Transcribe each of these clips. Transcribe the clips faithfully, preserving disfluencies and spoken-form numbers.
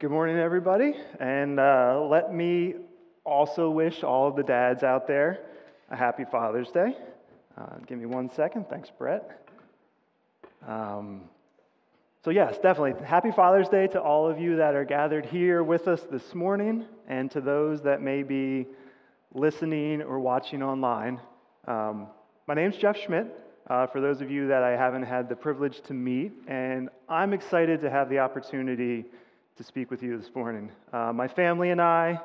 Good morning, everybody. And uh, let me also wish all of the dads out there a happy Father's Day. Uh, give me one second. Thanks, Brett. Um, so yes, definitely. Happy Father's Day to all of you that are gathered here with us this morning and to those that may be listening or watching online. Um, my name's Jeff Schmidt, uh, for those of you that I haven't had the privilege to meet, and I'm excited to have the opportunity to speak with you this morning. Uh, my family and I,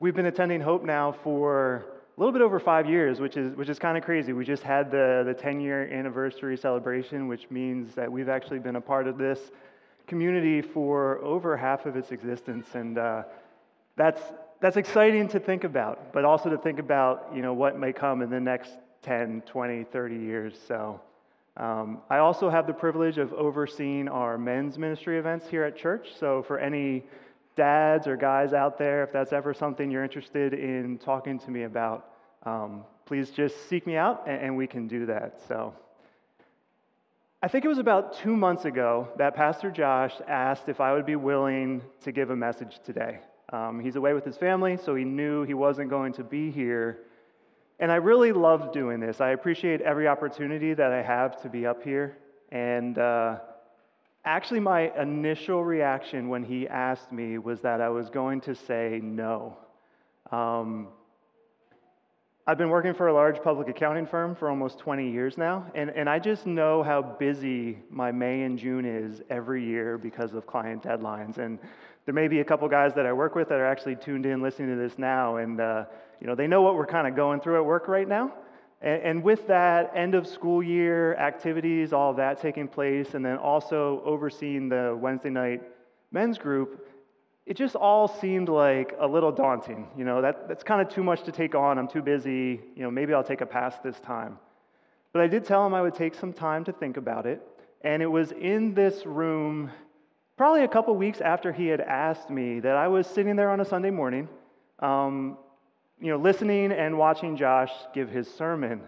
we've been attending Hope Now for a little bit over five years, which is which is kind of crazy. We just had the, the ten-year anniversary celebration, which means that we've actually been a part of this community for over half of its existence, and uh, that's that's exciting to think about, but also to think about, you know, what may come in the next ten, twenty, thirty years. So um, I also have the privilege of overseeing our men's ministry events here at church, so for any dads or guys out there, if that's ever something you're interested in talking to me about, um, please just seek me out and, and we can do that. So, I think it was about two months ago that Pastor Josh asked if I would be willing to give a message today. Um, he's away with his family, so he knew he wasn't going to be here. And I really love doing this. I appreciate every opportunity that I have to be up here. And uh, Actually, my initial reaction when he asked me was that I was going to say no. Um, I've been working for a large public accounting firm for almost twenty years now, and, and I just know how busy my May and June is every year because of client deadlines. And there may be a couple guys that I work with that are actually tuned in listening to this now, and uh, you know, they know what we're kind of going through at work right now. And with that, end of school year activities, all of that taking place, and then also overseeing the Wednesday night men's group, it just all seemed like a little daunting. You know, that, that's kind of too much to take on. I'm too busy. You know, maybe I'll take a pass this time. But I did tell him I would take some time to think about it. And it was in this room, probably a couple weeks after he had asked me, that I was sitting there on a Sunday morning, um, you know, listening and watching Josh give his sermon.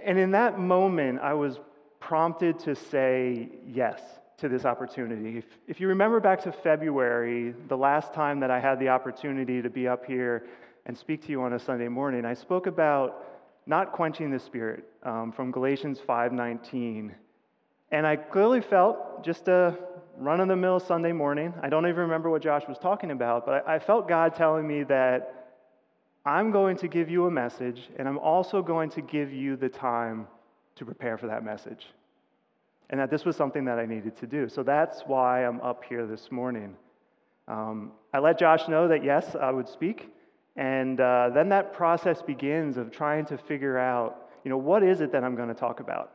And in that moment, I was prompted to say yes to this opportunity. If, if you remember back to February, the last time that I had the opportunity to be up here and speak to you on a Sunday morning, I spoke about not quenching the spirit um, from Galatians five nineteen. And I clearly felt just a run-of-the-mill Sunday morning. I don't even remember what Josh was talking about, but I, I felt God telling me that I'm going to give you a message, and I'm also going to give you the time to prepare for that message, and that this was something that I needed to do. So that's why I'm up here this morning. Um, I let Josh know that, yes, I would speak, and uh, then that process begins of trying to figure out, you know, what is it that I'm going to talk about?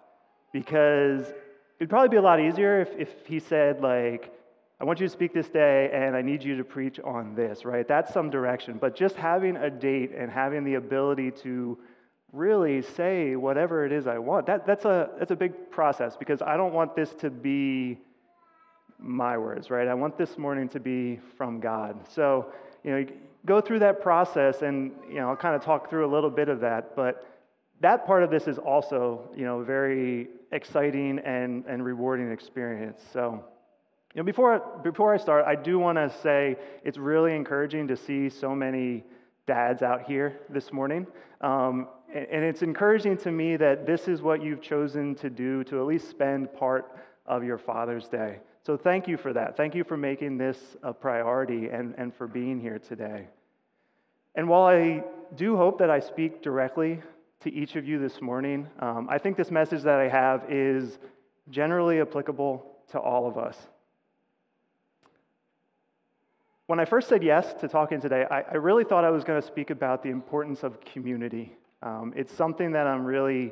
Because it'd probably be a lot easier if, if he said, like, I want you to speak this day, and I need you to preach on this, right? That's some direction. But just having a date and having the ability to really say whatever it is I want, that, that's a that's a big process, because I don't want this to be my words, right? I want this morning to be from God. So, you know, you go through that process, and, you know, I'll kind of talk through a little bit of that, but that part of this is also, you know, very exciting and, and rewarding experience. So, you know, before, before I start, I do want to say it's really encouraging to see so many dads out here this morning. Um, and, and it's encouraging to me that this is what you've chosen to do, to at least spend part of your Father's Day. So thank you for that. Thank you for making this a priority and, and for being here today. And while I do hope that I speak directly to each of you this morning, um, I think this message that I have is generally applicable to all of us. When I first said yes to talking today, I, I really thought I was going to speak about the importance of community. Um, it's something that I'm really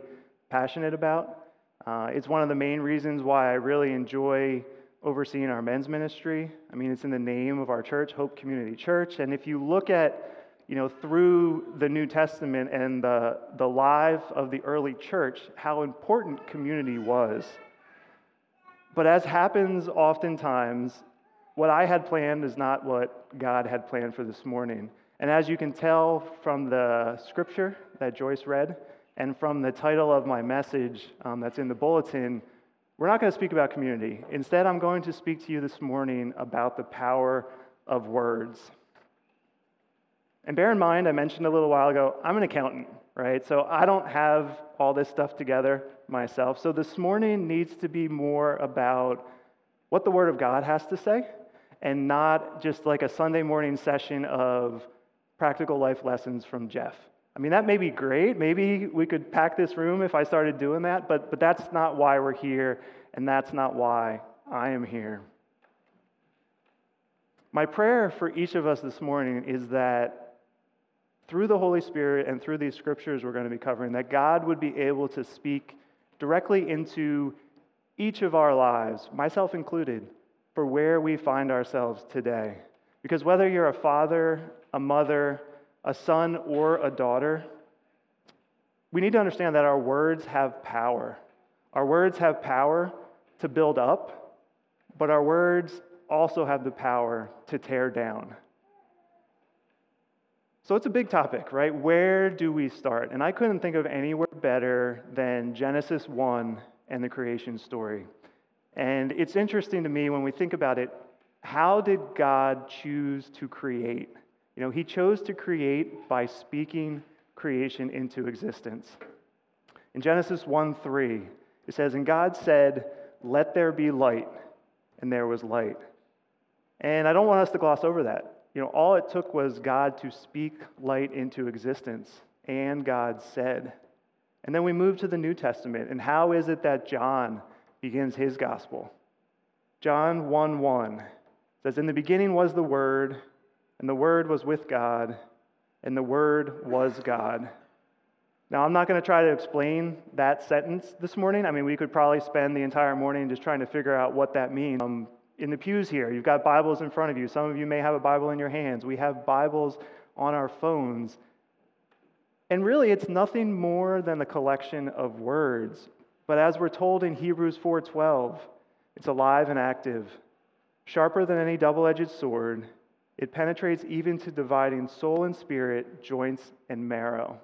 passionate about. Uh, it's one of the main reasons why I really enjoy overseeing our men's ministry. I mean, it's in the name of our church, Hope Community Church, and if you look at You know, through the New Testament and the, the life of the early church, how important community was. But as happens oftentimes, what I had planned is not what God had planned for this morning. And as you can tell from the scripture that Joyce read and from the title of my message um, that's in the bulletin, We're not going to speak about community. Instead, I'm going to speak to you this morning about the power of words. And bear in mind, I mentioned a little while ago, I'm an accountant, right? So I don't have all this stuff together myself. So this morning needs to be more about what the Word of God has to say, and not just like a Sunday morning session of practical life lessons from Jeff. I mean, that may be great. Maybe we could pack this room if I started doing that, but, but that's not why we're here, and that's not why I am here. My prayer for each of us this morning is that through the Holy Spirit and through these scriptures we're going to be covering, that God would be able to speak directly into each of our lives, myself included, for where we find ourselves today. Because whether you're a father, a mother, a son, or a daughter, we need to understand that our words have power. Our words have power to build up, but our words also have the power to tear down. So it's a big topic, right? Where do we start? And I couldn't think of anywhere better than Genesis one and the creation story. And it's interesting to me when we think about it, how did God choose to create? You know, he chose to create by speaking creation into existence. In Genesis one three, it says, "And God said, 'Let there be light,' and there was light." And I don't want us to gloss over that. You know, all it took was God to speak light into existence, and God said. And then we move to the New Testament, and how is it that John begins his gospel? John one one says, "In the beginning was the Word, and the Word was with God, and the Word was God." Now, I'm not going to try to explain that sentence this morning. I mean, we could probably spend the entire morning just trying to figure out what that means. Um, in the pews here, you've got Bibles in front of you. Some of you may have a Bible in your hands. We have Bibles on our phones. And really, it's nothing more than a collection of words. But as we're told in Hebrews four twelve, it's alive and active, sharper than any double-edged sword. It penetrates even to dividing soul and spirit, joints and marrow.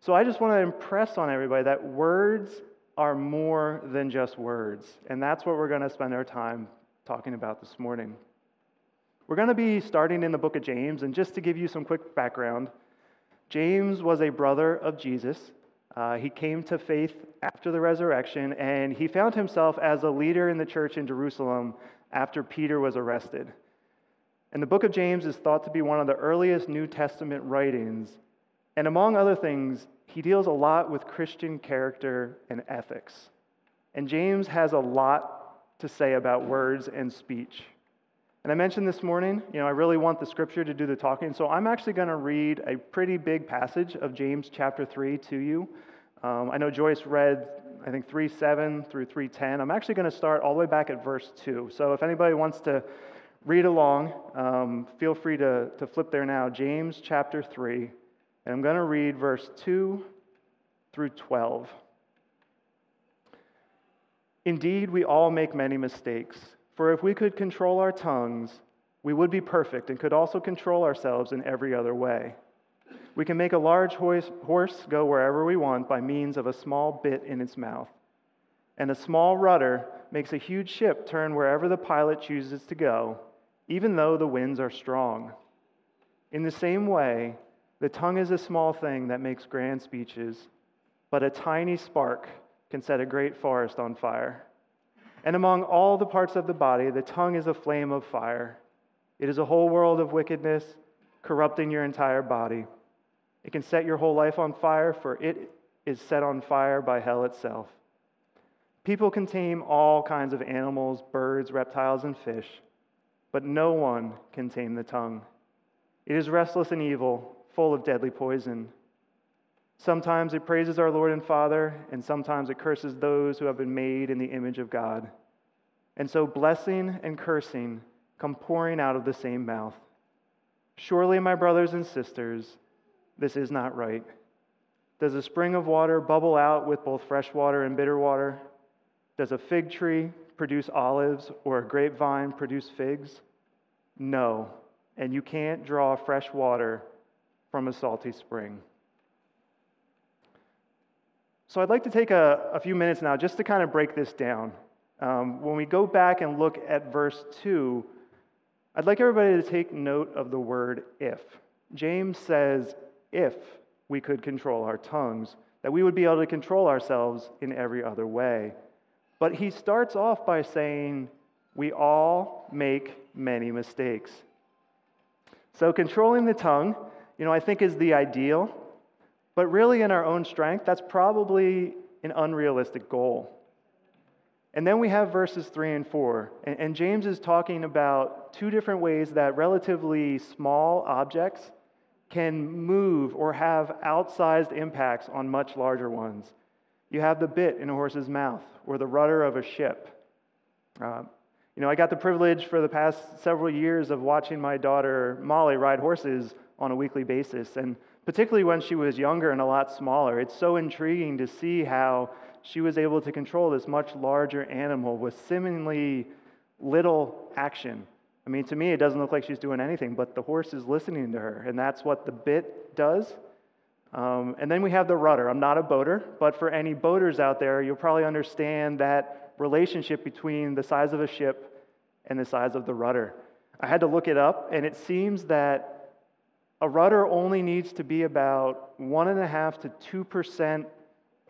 So I just want to impress on everybody that words are more than just words. And that's what we're going to spend our time talking about this morning. We're going to be starting in the book of James. And just to give you some quick background, James was a brother of Jesus. Uh, he came to faith after the resurrection, and he found himself as a leader in the church in Jerusalem after Peter was arrested. And the book of James is thought to be one of the earliest New Testament writings. And among other things, he deals a lot with Christian character and ethics. And James has a lot to say about words and speech. And I mentioned this morning, you know, I really want the scripture to do the talking. So I'm actually going to read a pretty big passage of James chapter three to you. Um, I know Joyce read, I think, three seven through three ten. I'm actually going to start all the way back at verse two. So if anybody wants to read along, um, feel free to, to flip there now. James chapter three, and I'm going to read verse two through twelve. "Indeed, we all make many mistakes. For if we could control our tongues, we would be perfect and could also control ourselves in every other way. We can make a large horse go wherever we want by means of a small bit in its mouth. And a small rudder makes a huge ship turn wherever the pilot chooses to go, even though the winds are strong. In the same way, the tongue is a small thing that makes grand speeches, but a tiny spark can set a great forest on fire. And among all the parts of the body, the tongue is a flame of fire. It is a whole world of wickedness, corrupting your entire body. It can set your whole life on fire, for it is set on fire by hell itself. People can tame all kinds of animals, birds, reptiles, and fish, but no one can tame the tongue. It is restless and evil, full of deadly poison. Sometimes it praises our Lord and Father, and sometimes it curses those who have been made in the image of God. And so blessing and cursing come pouring out of the same mouth. Surely, my brothers and sisters, this is not right. Does a spring of water bubble out with both fresh water and bitter water? Does a fig tree produce olives or a grapevine produce figs? No, and you can't draw fresh water from a salty spring." So I'd like to take a, a few minutes now just to kind of break this down. Um, when we go back and look at verse two, I'd like everybody to take note of the word if. James says, if we could control our tongues, that we would be able to control ourselves in every other way. But he starts off by saying, we all make many mistakes. So controlling the tongue, you know, I think is the ideal. But really in our own strength, that's probably an unrealistic goal. And then we have verses three and four. And, and James is talking about two different ways that relatively small objects can move or have outsized impacts on much larger ones. You have the bit in a horse's mouth or the rudder of a ship. Uh, you know, I got the privilege for the past several years of watching my daughter Molly ride horses on a weekly basis. And particularly when she was younger and a lot smaller, it's so intriguing to see how she was able to control this much larger animal with seemingly little action. I mean, to me, it doesn't look like she's doing anything, but the horse is listening to her, and that's what the bit does. Um, and then we have the rudder. I'm not a boater, but for any boaters out there, you'll probably understand that relationship between the size of a ship and the size of the rudder. I had to look it up, and it seems that a rudder only needs to be about one and a half to two percent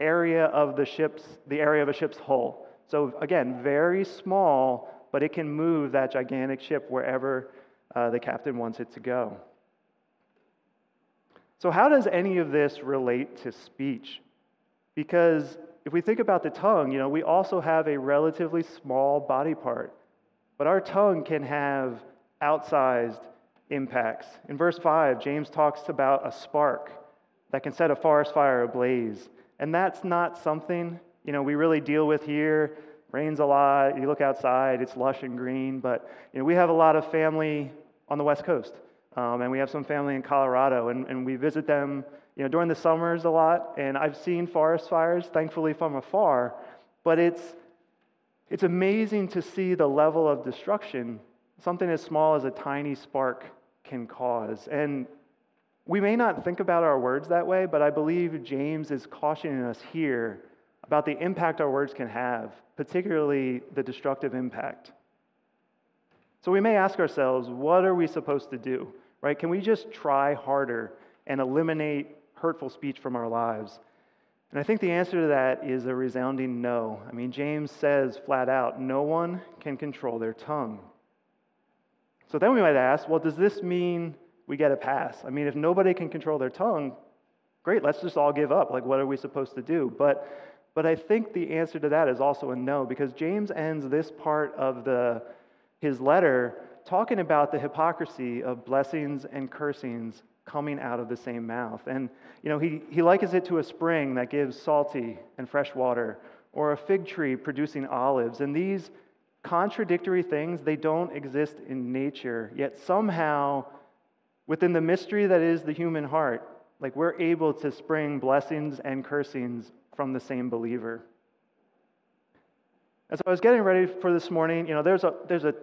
area of the ship's, the area of a ship's hull. So again, very small, but it can move that gigantic ship wherever uh, the captain wants it to go. So how does any of this relate to speech? Because if we think about the tongue, you know, we also have a relatively small body part, but our tongue can have outsized impacts. In verse five, James talks about a spark that can set a forest fire ablaze. And that's not something, you know, we really deal with here. Rains a lot. You look outside, it's lush and green. But, you know, we have a lot of family on the West Coast. Um, and we have some family in Colorado. And, and we visit them, you know, during the summers a lot. And I've seen forest fires, thankfully, from afar. But it's it's amazing to see the level of destruction something as small as a tiny spark can cause. And we may not think about our words that way, but I believe James is cautioning us here about the impact our words can have, particularly the destructive impact. So we may ask ourselves, what are we supposed to do, right? Can we just try harder and eliminate hurtful speech from our lives? And I think the answer to that is a resounding no. I mean, James says flat out, no one can control their tongue. So then we might ask, well, does this mean we get a pass? I mean, if nobody can control their tongue, great, let's just all give up. Like, what are we supposed to do? But but I think the answer to that is also a no, because James ends this part of the his letter talking about the hypocrisy of blessings and cursings coming out of the same mouth. And, you know, he, he likens it to a spring that gives salty and fresh water, or a fig tree producing olives. And these contradictory things, they don't exist in nature, yet somehow within the mystery that is the human heart, like we're able to spring blessings and cursings from the same believer. And so I was getting ready for this morning, you know, there's a there's a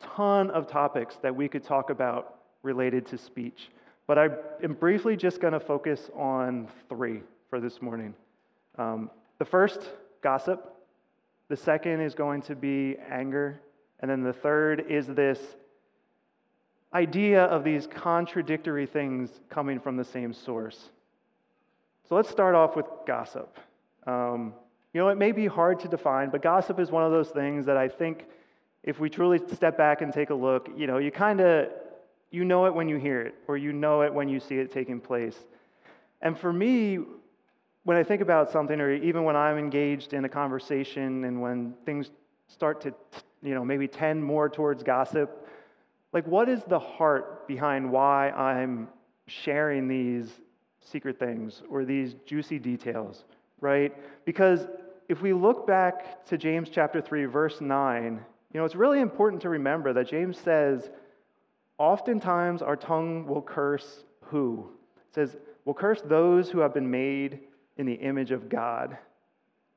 ton of topics that we could talk about related to speech, but I am briefly just going to focus on three for this morning. Um, the first, gossip. The second is going to be anger. And then the third is this idea of these contradictory things coming from the same source. So let's start off with gossip. Um, you know, it may be hard to define, but gossip is one of those things that I think if we truly step back and take a look, you know, you kind of, you know it when you hear it, or you know it when you see it taking place. And for me, when I think about something, or even when I'm engaged in a conversation and when things start to, you know, maybe tend more towards gossip, like what is the heart behind why I'm sharing these secret things or these juicy details, right? Because if we look back to James chapter three, verse nine, you know, it's really important to remember that James says, oftentimes our tongue will curse who? It says, will curse those who have been made in the image of God.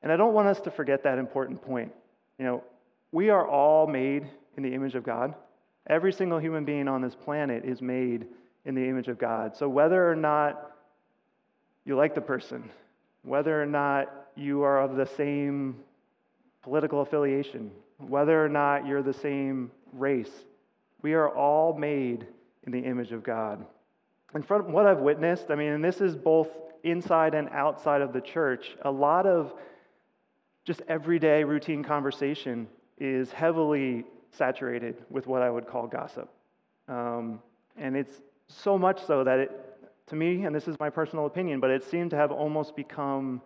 And I don't want us to forget that important point. You know, we are all made in the image of God. Every single human being on this planet is made in the image of God. So whether or not you like the person, whether or not you are of the same political affiliation, whether or not you're the same race. We are all made in the image of God. And from what I've witnessed, I mean, and this is both inside and outside of the church, a lot of just everyday routine conversation is heavily saturated with what I would call gossip. Um, and it's so much so that it, to me, and this is my personal opinion, but it seemed to have almost become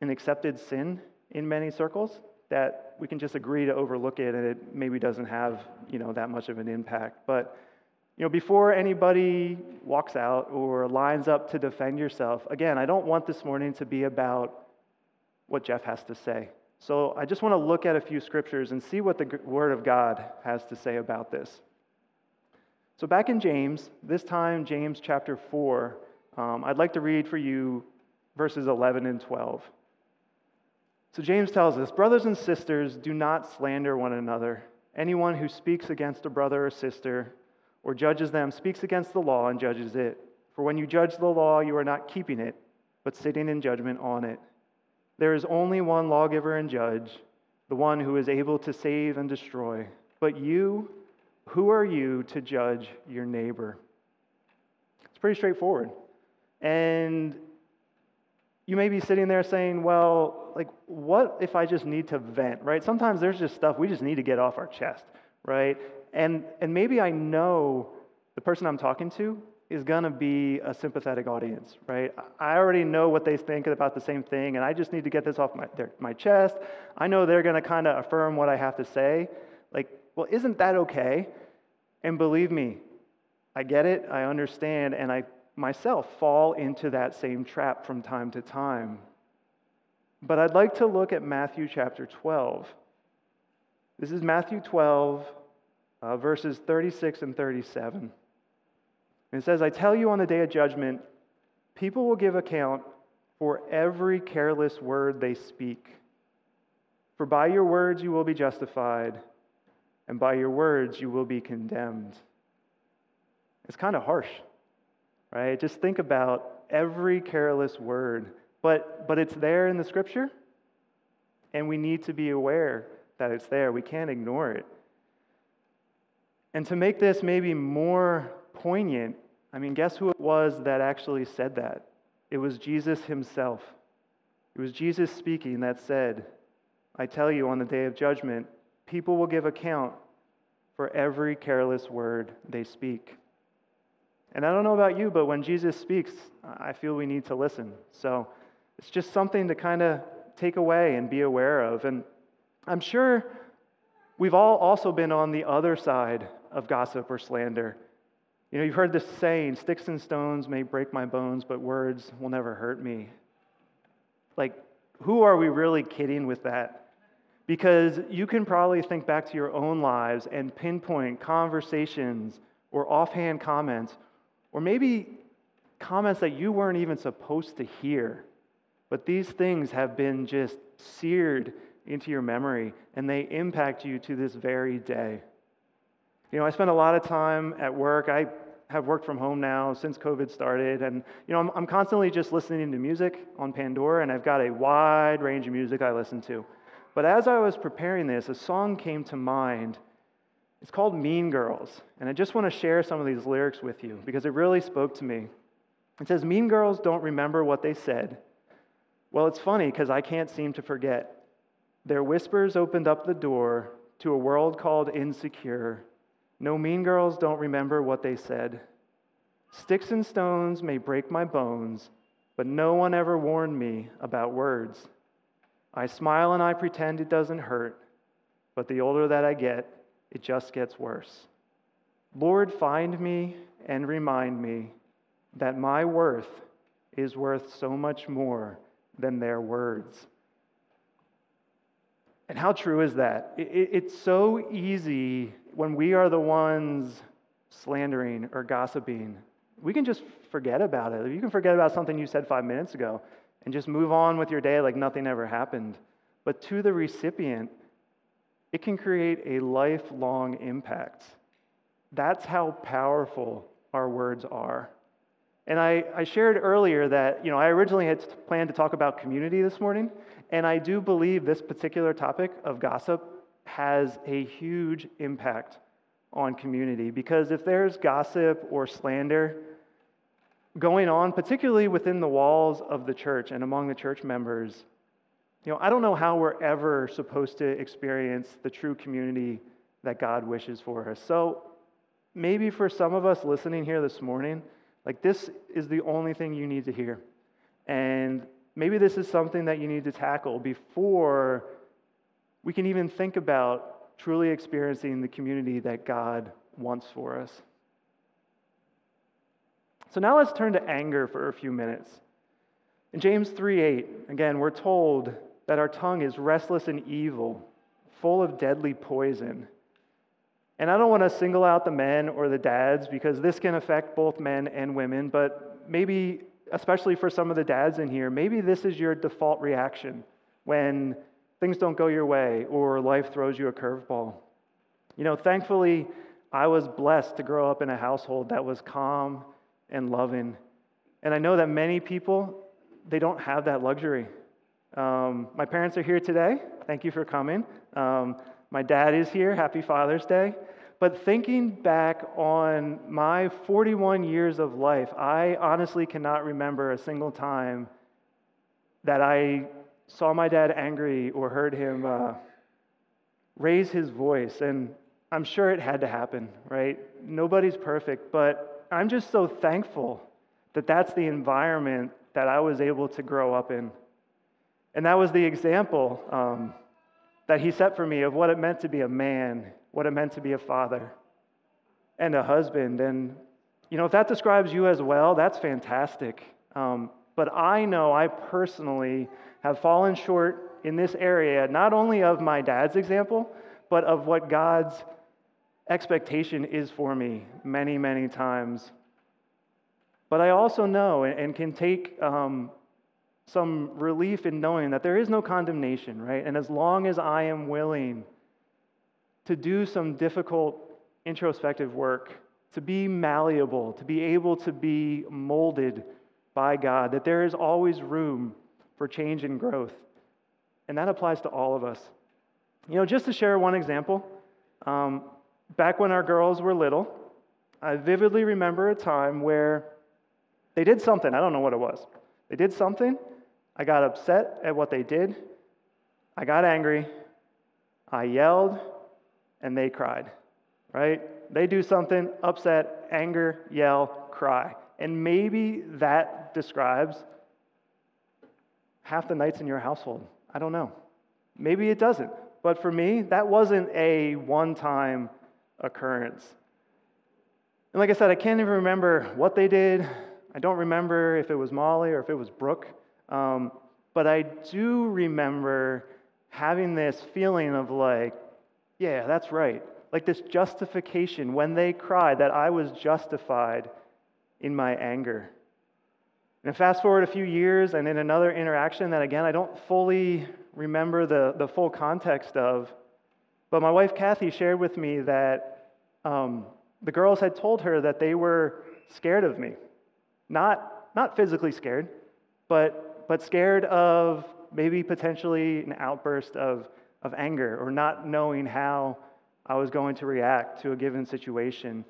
an accepted sin in many circles that we can just agree to overlook it, and it maybe doesn't have, you know, that much of an impact. But, you know, before anybody walks out or lines up to defend yourself, again, I don't want this morning to be about what Jeff has to say. So I just want to look at a few scriptures and see what the Word of God has to say about this. So back in James, this time James chapter four, um, I'd like to read for you verses eleven and twelve. So James tells us, "Brothers and sisters, do not slander one another. Anyone who speaks against a brother or sister or judges them speaks against the law and judges it. For when you judge the law, you are not keeping it, but sitting in judgment on it. There is only one lawgiver and judge, the one who is able to save and destroy. But you, who are you to judge your neighbor?" It's pretty straightforward. And you may be sitting there saying, well, like, what if I just need to vent, right? Sometimes there's just stuff we just need to get off our chest, right? And and maybe I know the person I'm talking to is going to be a sympathetic audience, right? I already know what they think about the same thing, and I just need to get this off my their, my chest. I know they're going to kind of affirm what I have to say. Like, well, isn't that okay? And believe me, I get it, I understand, and I myself fall into that same trap from time to time. But I'd like to look at Matthew chapter twelve. This is Matthew twelve, uh, verses thirty-six and thirty-seven. And it says, "I tell you, on the day of judgment, people will give account for every careless word they speak. For by your words you will be justified, and by your words you will be condemned." It's kind of harsh, right? Just think about every careless word. But, but it's there in the scripture, and we need to be aware that it's there. We can't ignore it. And to make this maybe more poignant, I mean, guess who it was that actually said that? It was Jesus himself. It was Jesus speaking that said, "I tell you, on the day of judgment, people will give account for every careless word they speak." And I don't know about you, but when Jesus speaks, I feel we need to listen. So it's just something to kind of take away and be aware of. And I'm sure we've all also been on the other side of gossip or slander. You know, you've heard this saying, "Sticks and stones may break my bones, but words will never hurt me." Like, who are we really kidding with that? Because you can probably think back to your own lives and pinpoint conversations or offhand comments, or maybe comments that you weren't even supposed to hear. But these things have been just seared into your memory, and they impact you to this very day. You know, I spend a lot of time at work. I have worked from home now since COVID started. And, you know, I'm, I'm constantly just listening to music on Pandora, and I've got a wide range of music I listen to. But as I was preparing this, a song came to mind. It's called "Mean Girls." And I just want to share some of these lyrics with you because it really spoke to me. It says, "Mean girls don't remember what they said. Well, it's funny because I can't seem to forget. Their whispers opened up the door to a world called insecure. No, mean girls don't remember what they said. Sticks and stones may break my bones, but no one ever warned me about words. I smile and I pretend it doesn't hurt, but the older that I get, it just gets worse. Lord, find me and remind me that my worth is worth so much more than their words." And how true is that? It, it, it's so easy when we are the ones slandering or gossiping. We can just forget about it. You can forget about something you said five minutes ago and just move on with your day like nothing ever happened. But to the recipient, it can create a lifelong impact. That's how powerful our words are. And I, I shared earlier that, you know, I originally had planned to talk about community this morning, and I do believe this particular topic of gossip has a huge impact on community, because if there's gossip or slander going on, particularly within the walls of the church and among the church members, you know, I don't know how we're ever supposed to experience the true community that God wishes for us. So maybe for some of us listening here this morning, like, this is the only thing you need to hear. And maybe this is something that you need to tackle before we can even think about truly experiencing the community that God wants for us. So now let's turn to anger for a few minutes. In James three eight, again, we're told that our tongue is restless and evil, full of deadly poison. And I don't want to single out the men or the dads, because this can affect both men and women, but maybe, especially for some of the dads in here, maybe this is your default reaction when things don't go your way or life throws you a curveball. You know, thankfully, I was blessed to grow up in a household that was calm and loving. And I know that many people, they don't have that luxury. Um, my parents are here today. Thank you for coming. Um, my dad is here. Happy Father's Day. But thinking back on my forty-one years of life, I honestly cannot remember a single time that I saw my dad angry or heard him uh, raise his voice. And I'm sure it had to happen, right? Nobody's perfect, but I'm just so thankful that that's the environment that I was able to grow up in. And that was the example um, that he set for me of what it meant to be a man, what it meant to be a father and a husband. And, you know, if that describes you as well, that's fantastic. Um, but I know I personally have fallen short in this area, not only of my dad's example, but of what God's expectation is for me many, many times. But I also know and can take um, some relief in knowing that there is no condemnation, right? And as long as I am willing to do some difficult introspective work, to be malleable, to be able to be molded by God, that there is always room for change and growth. And that applies to all of us. You know, just to share one example, um, back when our girls were little, I vividly remember a time where they did something. I don't know what it was. They did something. I got upset at what they did. I got angry. I yelled, and they cried, right? They do something, upset, anger, yell, cry. And maybe that describes half the nights in your household. I don't know. Maybe it doesn't. But for me, that wasn't a one-time occurrence. And like I said, I can't even remember what they did. I don't remember if it was Molly or if it was Brooke. Um, but I do remember having this feeling of like, yeah, that's right. Like this justification when they cried that I was justified in my anger. And fast forward a few years and in another interaction that, again, I don't fully remember the, the full context of, but my wife Kathy shared with me that um, the girls had told her that they were scared of me. Not not physically scared, but but scared of maybe potentially an outburst of, of anger or not knowing how I was going to react to a given situation.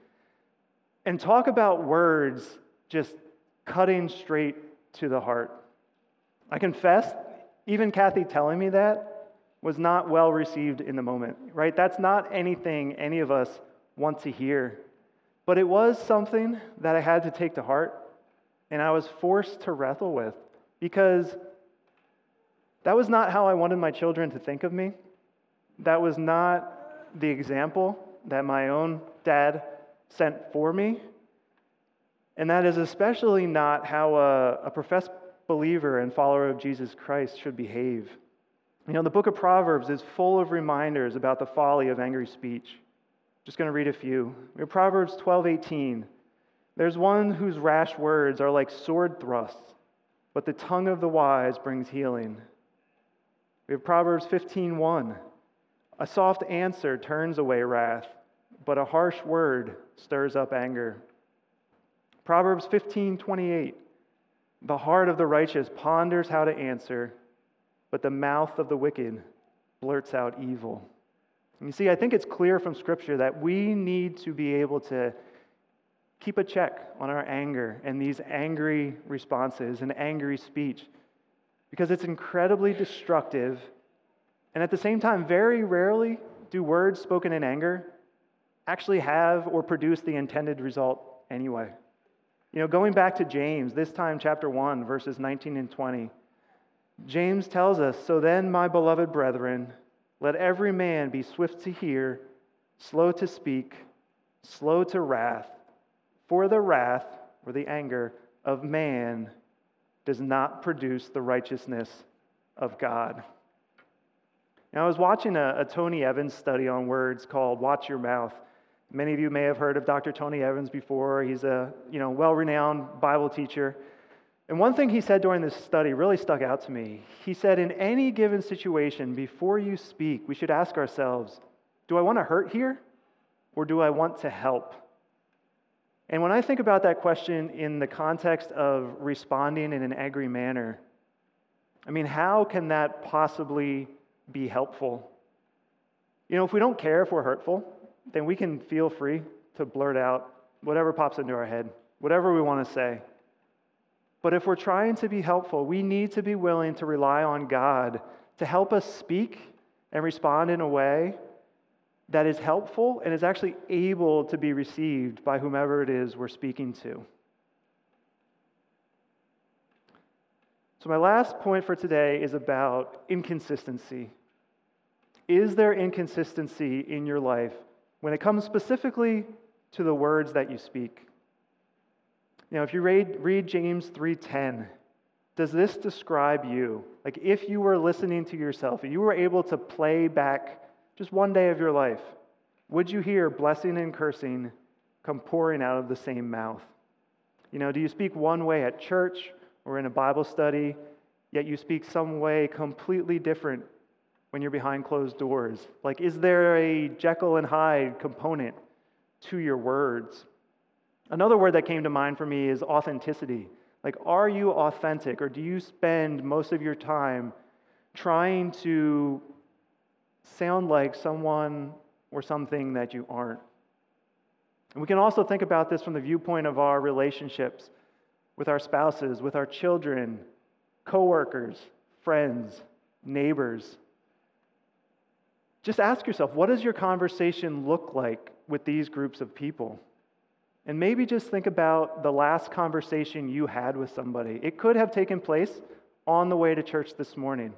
And talk about words just cutting straight to the heart. I confess, even Kathy telling me that was not well received in the moment, right? That's not anything any of us want to hear. But it was something that I had to take to heart. And I was forced to wrestle with, because that was not how I wanted my children to think of me. That was not the example that my own dad sent for me. And that is especially not how a, a professed believer and follower of Jesus Christ should behave. You know, the book of Proverbs is full of reminders about the folly of angry speech. I'm just going to read a few. Proverbs twelve eighteen. There's one whose rash words are like sword thrusts, but the tongue of the wise brings healing. We have Proverbs fifteen one. A soft answer turns away wrath, but a harsh word stirs up anger. Proverbs fifteen twenty-eight. The heart of the righteous ponders how to answer, but the mouth of the wicked blurts out evil. And you see, I think it's clear from Scripture that we need to be able to keep a check on our anger and these angry responses and angry speech, because it's incredibly destructive. And at the same time, very rarely do words spoken in anger actually have or produce the intended result anyway. You know, going back to James, this time chapter one, verses nineteen and twenty, James tells us, "So then, my beloved brethren, let every man be swift to hear, slow to speak, slow to wrath, for the wrath," or the anger, "of man does not produce the righteousness of God." Now, I was watching a, a Tony Evans study on words called Watch Your Mouth. Many of you may have heard of Doctor Tony Evans before. He's a you know well-renowned Bible teacher. And one thing he said during this study really stuck out to me. He said, in any given situation, before you speak, we should ask ourselves, do I want to hurt here, or do I want to help? And when I think about that question in the context of responding in an angry manner, I mean, how can that possibly be helpful? You know, if we don't care if we're hurtful, then we can feel free to blurt out whatever pops into our head, whatever we want to say. But if we're trying to be helpful, we need to be willing to rely on God to help us speak and respond in a way that is helpful and is actually able to be received by whomever it is we're speaking to. So my last point for today is about inconsistency. Is there inconsistency in your life when it comes specifically to the words that you speak? You know, if you read, read James three ten, does this describe you? Like, if you were listening to yourself, if you were able to play back just one day of your life, would you hear blessing and cursing come pouring out of the same mouth? You know, do you speak one way at church or in a Bible study, yet you speak some way completely different when you're behind closed doors? Like, is there a Jekyll and Hyde component to your words? Another word that came to mind for me is authenticity. Like, are you authentic, or do you spend most of your time trying to sound like someone or something that you aren't? And we can also think about this from the viewpoint of our relationships with our spouses, with our children, coworkers, friends, neighbors. Just ask yourself, what does your conversation look like with these groups of people? And maybe just think about the last conversation you had with somebody. It could have taken place on the way to church this morning.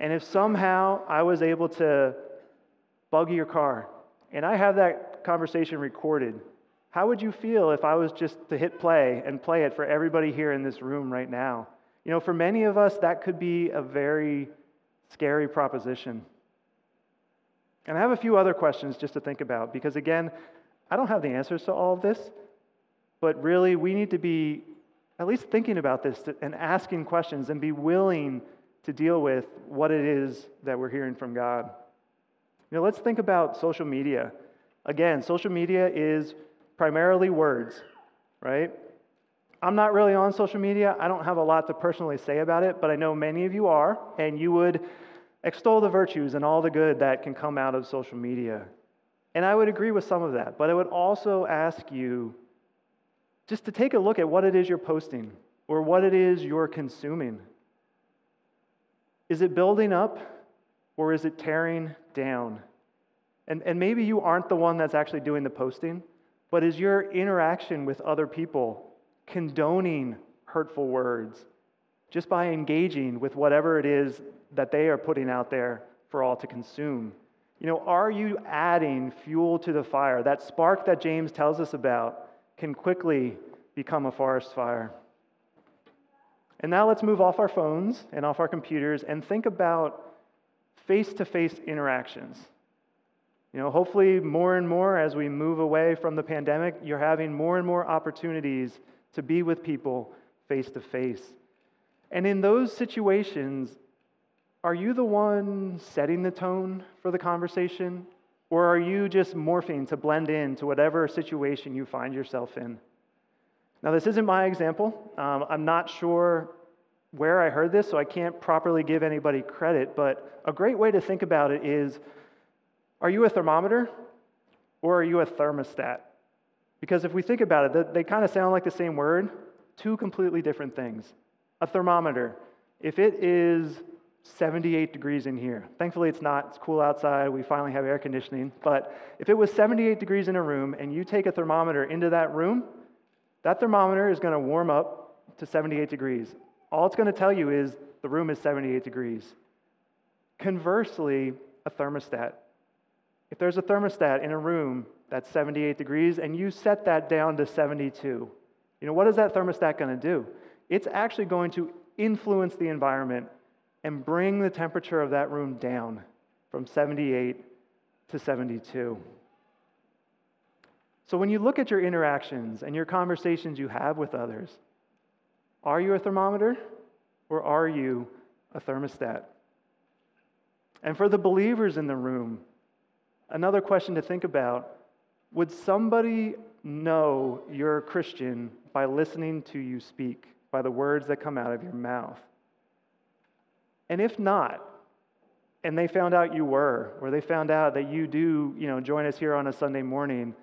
And if somehow I was able to bug your car and I have that conversation recorded, how would you feel if I was just to hit play and play it for everybody here in this room right now? You know, for many of us, that could be a very scary proposition. And I have a few other questions just to think about, because again, I don't have the answers to all of this, but really we need to be at least thinking about this and asking questions and be willing to deal with what it is that we're hearing from God. You know, let's think about social media. Again, social media is primarily words, right? I'm not really on social media. I don't have a lot to personally say about it, but I know many of you are, and you would extol the virtues and all the good that can come out of social media. And I would agree with some of that, but I would also ask you just to take a look at what it is you're posting or what it is you're consuming. Is it building up, or is it tearing down? And, and maybe you aren't the one that's actually doing the posting, but is your interaction with other people condoning hurtful words just by engaging with whatever it is that they are putting out there for all to consume? You know, are you adding fuel to the fire? That spark that James tells us about can quickly become a forest fire. And now let's move off our phones and off our computers and think about face-to-face interactions. You know, hopefully more and more as we move away from the pandemic, you're having more and more opportunities to be with people face-to-face. And in those situations, are you the one setting the tone for the conversation, or are you just morphing to blend in to whatever situation you find yourself in? Now, this isn't my example. Um, I'm not sure where I heard this, so I can't properly give anybody credit, but a great way to think about it is, are you a thermometer or are you a thermostat? Because if we think about it, they kind of sound like the same word, two completely different things. A thermometer, if it is seventy-eight degrees in here, thankfully it's not, it's cool outside, we finally have air conditioning, but if it was seventy-eight degrees in a room and you take a thermometer into that room, that thermometer is going to warm up to seventy-eight degrees. All it's going to tell you is the room is seventy-eight degrees. Conversely, a thermostat. If there's a thermostat in a room that's seventy-eight degrees and you set that down to seventy-two, you know, what is that thermostat going to do? It's actually going to influence the environment and bring the temperature of that room down from seventy-eight to seventy-two. So when you look at your interactions and your conversations you have with others, are you a thermometer or are you a thermostat? And for the believers in the room, another question to think about, would somebody know you're a Christian by listening to you speak, by the words that come out of your mouth? And if not, and they found out you were, or they found out that you do, you know, join us here on a Sunday morning,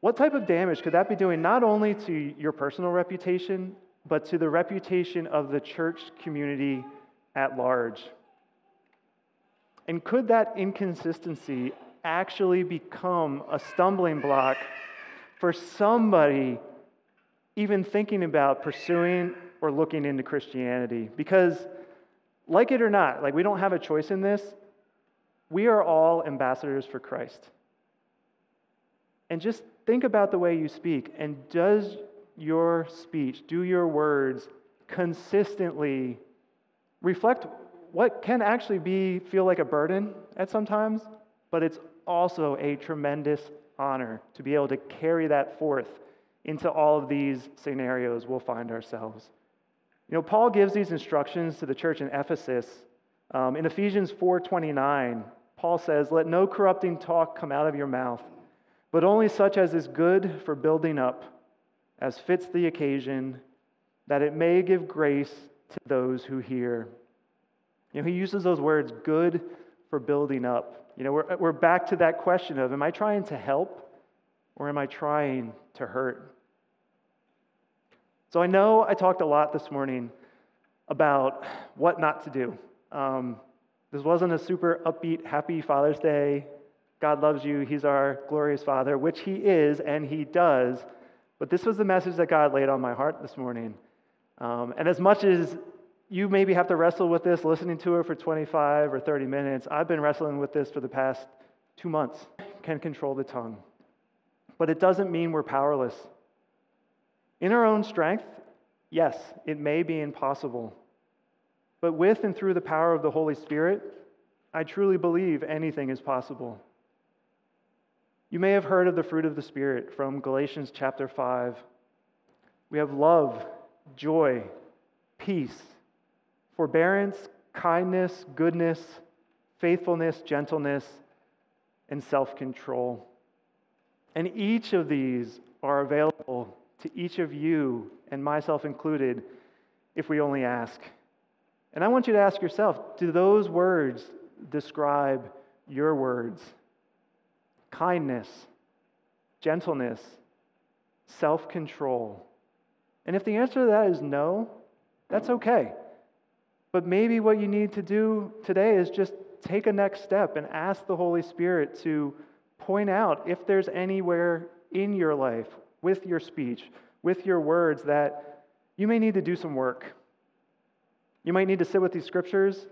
what type of damage could that be doing not only to your personal reputation, but to the reputation of the church community at large? And could that inconsistency actually become a stumbling block for somebody even thinking about pursuing or looking into Christianity? Because, like it or not, like we don't have a choice in this, we are all ambassadors for Christ. And just think about the way you speak, and does your speech, do your words consistently reflect what can actually be feel like a burden at sometimes, but it's also a tremendous honor to be able to carry that forth into all of these scenarios we'll find ourselves. You know, Paul gives these instructions to the church in Ephesus. Um, in Ephesians four twenty-nine, Paul says, "Let no corrupting talk come out of your mouth, but only such as is good for building up, as fits the occasion, that it may give grace to those who hear." You know, he uses those words, good for building up. You know, we're, we're back to that question of, am I trying to help or am I trying to hurt? So I know I talked a lot this morning about what not to do. Um, this wasn't a super upbeat, happy Father's Day. God loves you, he's our glorious Father, which he is and he does. But this was the message that God laid on my heart this morning. Um, and as much as you maybe have to wrestle with this, listening to it for twenty-five or thirty minutes, I've been wrestling with this for the past two months. Can control the tongue. But it doesn't mean we're powerless. In our own strength, yes, it may be impossible. But with and through the power of the Holy Spirit, I truly believe anything is possible. You may have heard of the fruit of the Spirit from Galatians chapter five. We have love, joy, peace, forbearance, kindness, goodness, faithfulness, gentleness, and self-control. And each of these are available to each of you, and myself included, if we only ask. And I want you to ask yourself, do those words describe your words? Kindness, gentleness, self-control. And if the answer to that is no, that's okay. But maybe what you need to do today is just take a next step and ask the Holy Spirit to point out if there's anywhere in your life, with your speech, with your words, that you may need to do some work. You might need to sit with these scriptures.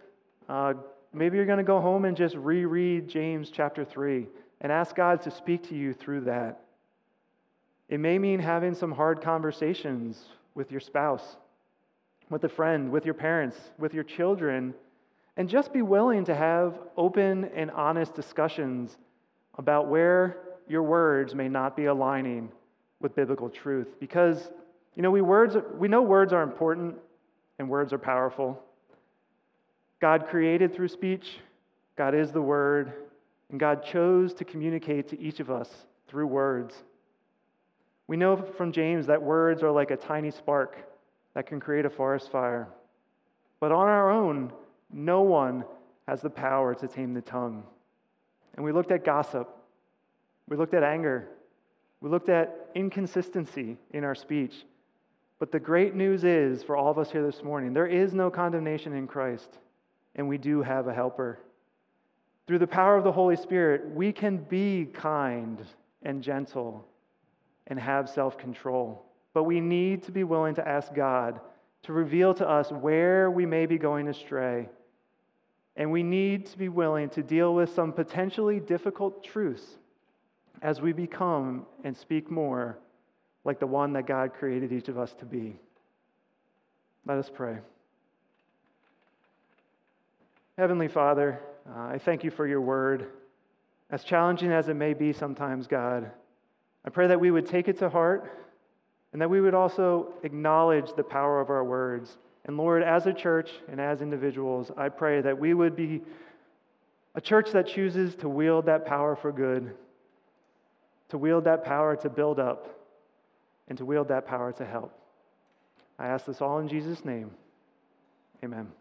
Uh, maybe you're going to go home and just reread James chapter three. And ask God to speak to you through that. It may mean having some hard conversations with your spouse, with a friend, with your parents, with your children, and just be willing to have open and honest discussions about where your words may not be aligning with biblical truth. Because, you know, we words we know words are important and words are powerful. God created through speech. God is the Word. And God chose to communicate to each of us through words. We know from James that words are like a tiny spark that can create a forest fire. But on our own, no one has the power to tame the tongue. And we looked at gossip. We looked at anger. We looked at inconsistency in our speech. But the great news is, for all of us here this morning, there is no condemnation in Christ, and we do have a helper. Through the power of the Holy Spirit, we can be kind and gentle and have self-control. But we need to be willing to ask God to reveal to us where we may be going astray. And we need to be willing to deal with some potentially difficult truths as we become and speak more like the one that God created each of us to be. Let us pray. Heavenly Father, uh, I thank you for your word. As challenging as it may be sometimes, God, I pray that we would take it to heart and that we would also acknowledge the power of our words. And Lord, as a church and as individuals, I pray that we would be a church that chooses to wield that power for good, to wield that power to build up, and to wield that power to help. I ask this all in Jesus' name. Amen.